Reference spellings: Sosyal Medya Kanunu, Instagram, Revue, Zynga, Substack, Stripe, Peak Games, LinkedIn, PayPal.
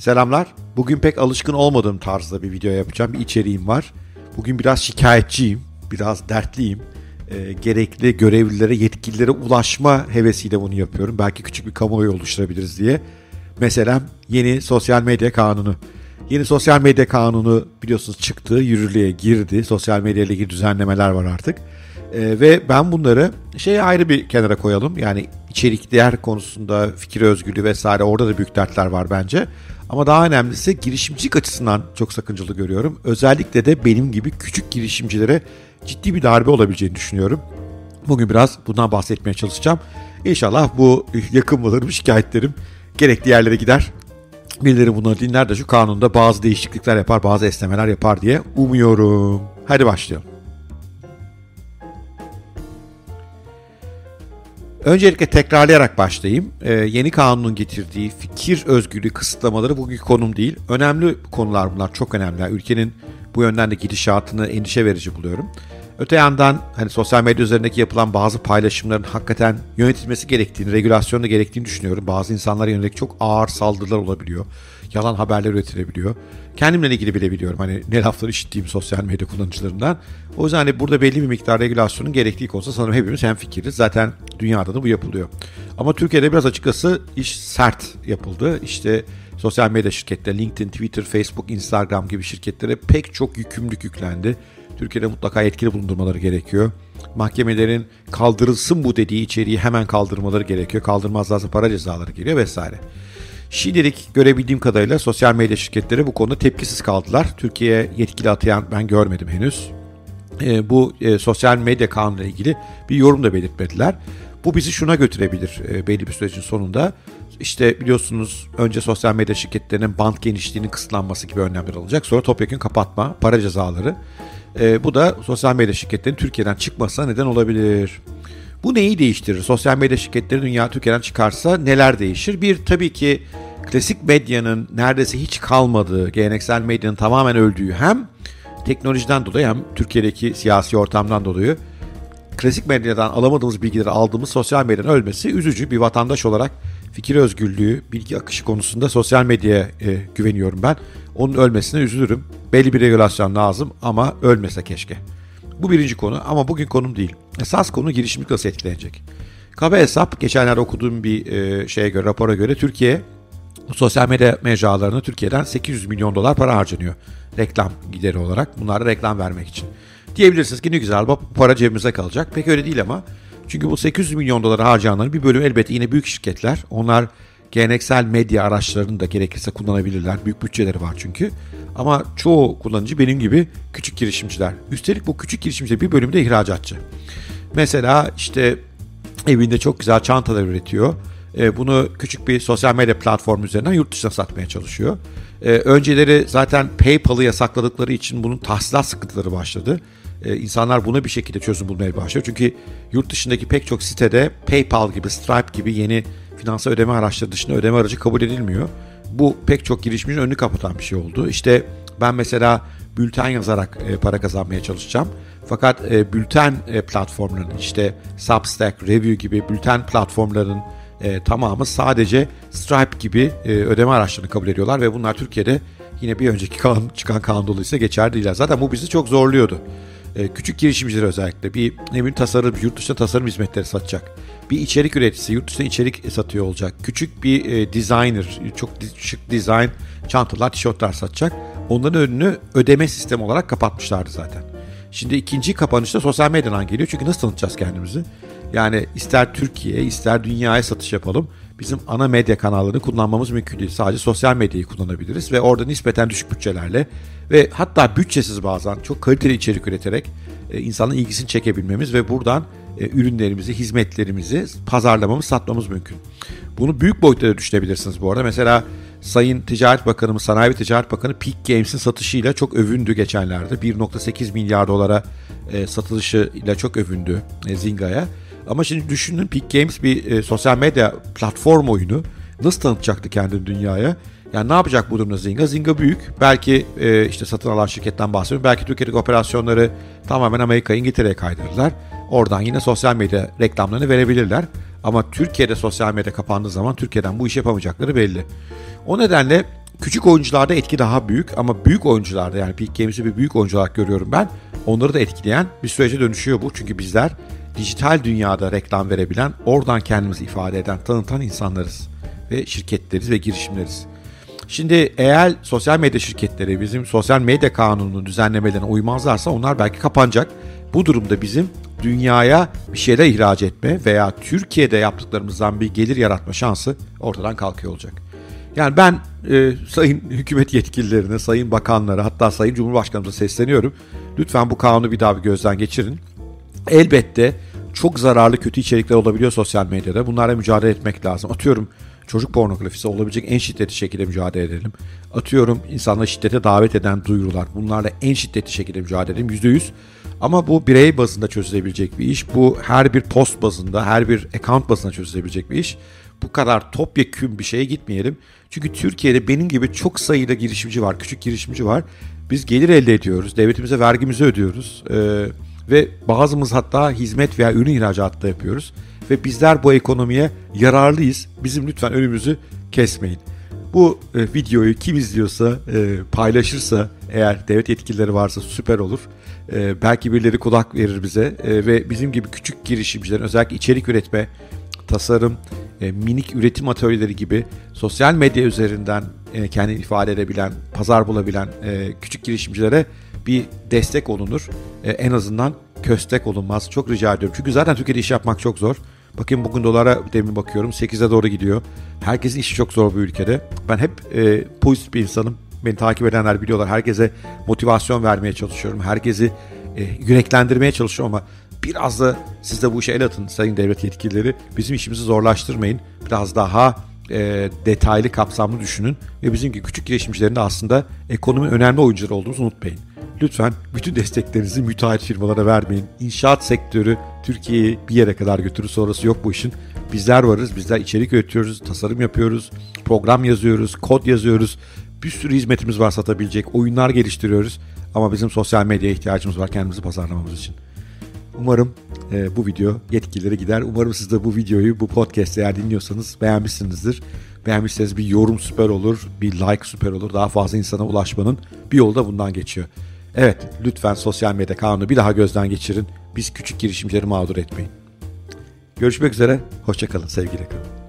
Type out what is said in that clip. Selamlar. Bugün pek alışkın olmadığım tarzda bir video yapacağım. Bir içeriğim var. Bugün biraz şikayetçiyim. Biraz dertliyim. Gerekli görevlilere, yetkililere ulaşma hevesiyle bunu yapıyorum. Belki küçük bir kamuoyu oluşturabiliriz diye. Mesela yeni Sosyal Medya Kanunu. Yeni Sosyal Medya Kanunu biliyorsunuz çıktı, yürürlüğe girdi. Sosyal medya ile ilgili düzenlemeler var artık. Ve ben bunları ayrı bir kenara koyalım. Yani içerikler konusunda fikir özgürlüğü vesaire, orada da büyük dertler var bence. Ama daha önemlisi girişimcilik açısından çok sakıncalı görüyorum. Özellikle de benim gibi küçük girişimcilere ciddi bir darbe olabileceğini düşünüyorum. Bugün biraz bundan bahsetmeye çalışacağım. İnşallah bu yakınmalarım, şikayetlerim gerekli yerlere gider. Birileri bunları dinler de şu kanunda bazı değişiklikler yapar, bazı esnemeler yapar diye umuyorum. Hadi başlayalım. Öncelikle tekrarlayarak başlayayım. Yeni kanunun getirdiği fikir özgürlüğü kısıtlamaları bugünkü konum değil. Önemli konular bunlar, çok önemli. Yani ülkenin bu yönden de gidişatını endişe verici buluyorum. Öte yandan sosyal medya üzerindeki yapılan bazı paylaşımların hakikaten yönetilmesi gerektiğini, regülasyonun da gerektiğini düşünüyorum. Bazı insanlara yönelik çok ağır saldırılar olabiliyor. Yalan haberler üretilebiliyor. Kendimle ilgili bile biliyorum ne lafları işittiğim sosyal medya kullanıcılarından. O yüzden burada belli bir miktar regülasyonun gerektiği konusunda sanırım hepimiz hemfikiriz. Zaten dünyada da bu yapılıyor. Ama Türkiye'de biraz açıkçası iş sert yapıldı. Sosyal medya şirketleri, LinkedIn, Twitter, Facebook, Instagram gibi şirketlere pek çok yükümlülük yüklendi. Türkiye'de mutlaka yetkili bulundurmaları gerekiyor. Mahkemelerin kaldırılsın bu dediği içeriği hemen kaldırmaları gerekiyor. Kaldırmazlarsa para cezaları geliyor vesaire. Şimdilik görebildiğim kadarıyla sosyal medya şirketleri bu konuda tepkisiz kaldılar. Türkiye'ye yetkili atayan ben görmedim henüz. Bu sosyal medya kanunuyla ilgili bir yorum da belirtmediler. Bu bizi şuna götürebilir belli bir sürecin sonunda. Biliyorsunuz önce sosyal medya şirketlerinin bant genişliğinin kısıtlanması gibi önlemler alınacak. Sonra topyekun kapatma, para cezaları. Bu da sosyal medya şirketlerinin Türkiye'den çıkmasına neden olabilir. Bu neyi değiştirir? Sosyal medya şirketleri Türkiye'den çıkarsa neler değişir? Bir, tabii ki klasik medyanın neredeyse hiç kalmadığı, geleneksel medyanın tamamen öldüğü hem teknolojiden dolayı hem Türkiye'deki siyasi ortamdan dolayı klasik medyadan alamadığımız bilgileri aldığımız sosyal medyanın ölmesi üzücü. Bir vatandaş olarak fikir özgürlüğü, bilgi akışı konusunda sosyal medyaya güveniyorum ben. Onun ölmesine üzülürüm. Belli bir regülasyon lazım ama ölmese keşke. Bu birinci konu ama bugün konum değil. Esas konu girişimcilik nasıl etkilenecek? Kaba hesap, geçenlerde okuduğum bir rapora göre Türkiye sosyal medya mecralarına Türkiye'den $800 milyon para harcanıyor. Reklam gideri olarak. Bunlara reklam vermek için. Diyebilirsiniz ki ne güzel, bu para cebimize kalacak. Pek öyle değil ama. Çünkü bu $800 milyon harcayanların bir bölümü elbette yine büyük şirketler. Onlar geleneksel medya araçlarını da gerekirse kullanabilirler. Büyük bütçeleri var çünkü. Ama çoğu kullanıcı benim gibi küçük girişimciler. Üstelik bu küçük girişimciler bir bölümde ihracatçı. Mesela evinde çok güzel çantalar üretiyor. Bunu küçük bir sosyal medya platformu üzerinden yurt dışına satmaya çalışıyor. Önceleri zaten PayPal'ı yasakladıkları için bunun tahsilat sıkıntıları başladı. İnsanlar buna bir şekilde çözüm bulmaya başlıyor. Çünkü yurt dışındaki pek çok sitede PayPal gibi, Stripe gibi yeni finansal ödeme araçları dışında ödeme aracı kabul edilmiyor. Bu pek çok girişimcinin önünü kapatan bir şey oldu. Ben mesela bülten yazarak para kazanmaya çalışacağım. Fakat bülten platformlarının Substack, Revue gibi bülten platformlarının tamamı sadece Stripe gibi ödeme araçlarını kabul ediyorlar ve bunlar Türkiye'de yine bir önceki çıkan kanun dolayısıyla geçerli değiller. Zaten bu bizi çok zorluyordu. Küçük girişimciler özellikle yurt dışına tasarım hizmetleri satacak. Bir içerik üreticisi yurt dışına içerik satıyor olacak. Küçük bir designer, çok şık design çantalar, tişörtler satacak. Onların önünü ödeme sistemi olarak kapatmışlardı zaten. Şimdi ikinci kapanışta sosyal medyadan geliyor. Çünkü nasıl tanıtacağız kendimizi? Yani ister Türkiye'ye ister dünyaya satış yapalım. Bizim ana medya kanallarını kullanmamız mümkün değil. Sadece sosyal medyayı kullanabiliriz ve orada nispeten düşük bütçelerle ve hatta bütçesiz bazen çok kaliteli içerik üreterek insanın ilgisini çekebilmemiz ve buradan ürünlerimizi, hizmetlerimizi pazarlamamız, satmamız mümkün. Bunu büyük boyutta da düşünebilirsiniz bu arada. Mesela Sayın Ticaret Bakanımız, Sanayi ve Ticaret Bakanı Peak Games'in satışıyla çok övündü geçenlerde. $1.8 milyar satılışıyla çok övündü Zynga'ya. Ama şimdi düşünün, Peak Games bir sosyal medya platform oyunu. Nasıl tanıtacaktı kendini dünyaya? Yani ne yapacak bu durumda Zynga? Zynga büyük. Belki satın alan şirketten bahsediyorum. Belki Türkiye'deki operasyonları tamamen Amerika, İngiltere'ye kaydırırlar. Oradan yine sosyal medya reklamlarını verebilirler. Ama Türkiye'de sosyal medya kapandığı zaman Türkiye'den bu işi yapamayacakları belli. O nedenle Küçük oyuncularda etki daha büyük ama büyük oyuncularda, yani Peak Games'i bir büyük oyuncu olarak görüyorum ben. Onları da etkileyen bir sürece dönüşüyor bu. Çünkü bizler dijital dünyada reklam verebilen, oradan kendimizi ifade eden, tanıtan insanlarız ve şirketleriz ve girişimleriz. Şimdi eğer sosyal medya şirketleri bizim sosyal medya kanununun düzenlemelerine uymazlarsa onlar belki kapanacak. Bu durumda bizim dünyaya bir şeyler ihraç etme veya Türkiye'de yaptıklarımızdan bir gelir yaratma şansı ortadan kalkıyor olacak. Yani ben sayın hükümet yetkililerine, sayın bakanlara, hatta sayın Cumhurbaşkanımıza sesleniyorum. Lütfen bu kanunu bir daha bir gözden geçirin. Elbette çok zararlı, kötü içerikler olabiliyor sosyal medyada. Bunlarla mücadele etmek lazım. Atıyorum, çocuk pornografisi olabilecek en şiddetli şekilde mücadele edelim. Atıyorum, insanları şiddete davet eden duyurular. Bunlarla en şiddetli şekilde mücadele edelim. %100. Ama bu birey bazında çözülebilecek bir iş. Bu her bir post bazında, her bir account bazında çözülebilecek bir iş. Bu kadar topyekün bir şeye gitmeyelim. Çünkü Türkiye'de benim gibi çok sayıda girişimci var, küçük girişimci var. Biz gelir elde ediyoruz, devletimize vergimizi ödüyoruz ve bazımız hatta hizmet veya ürün ihracatı da yapıyoruz. Ve bizler bu ekonomiye yararlıyız. Bizim lütfen önümüzü kesmeyin. Bu videoyu kim izliyorsa, paylaşırsa, eğer devlet yetkilileri varsa süper olur. Belki birileri kulak verir bize ve bizim gibi küçük girişimcilerin, özellikle içerik üretme, tasarım, minik üretim atölyeleri gibi sosyal medya üzerinden kendini ifade edebilen, pazar bulabilen küçük girişimcilere bir destek olunur. En azından köstek olunmaz. Çok rica ediyorum. Çünkü zaten Türkiye'de iş yapmak çok zor. Bakın bugün dolara, demin bakıyorum, 8'e doğru gidiyor. Herkesin işi çok zor bu ülkede. Ben hep pozitif bir insanım. Beni takip edenler biliyorlar. Herkese motivasyon vermeye çalışıyorum. Herkesi yüreklendirmeye çalışıyorum ama biraz da siz de bu işe el atın sayın devlet yetkilileri. Bizim işimizi zorlaştırmayın. Biraz daha detaylı, kapsamlı düşünün. Ve bizim küçük girişimcilerin de aslında ekonomi önemli oyuncuları olduğunuzu unutmayın. Lütfen bütün desteklerinizi müteahhit firmalara vermeyin. İnşaat sektörü Türkiye'yi bir yere kadar götürür, sonrası yok bu işin. Bizler varız, bizler içerik üretiyoruz, tasarım yapıyoruz, program yazıyoruz, kod yazıyoruz. Bir sürü hizmetimiz var satabilecek, oyunlar geliştiriyoruz. Ama bizim sosyal medyaya ihtiyacımız var kendimizi pazarlamamız için. Umarım bu video yetkililere gider. Umarım siz de bu videoyu, bu podcast'ı eğer dinliyorsanız beğenmişsinizdir. Beğenmişseniz bir yorum süper olur, bir like süper olur. Daha fazla insana ulaşmanın bir yolu da bundan geçiyor. Evet, lütfen sosyal medya kanunu bir daha gözden geçirin. Biz küçük girişimcileri mağdur etmeyin. Görüşmek üzere, hoşça kalın, sevgiyle kalın.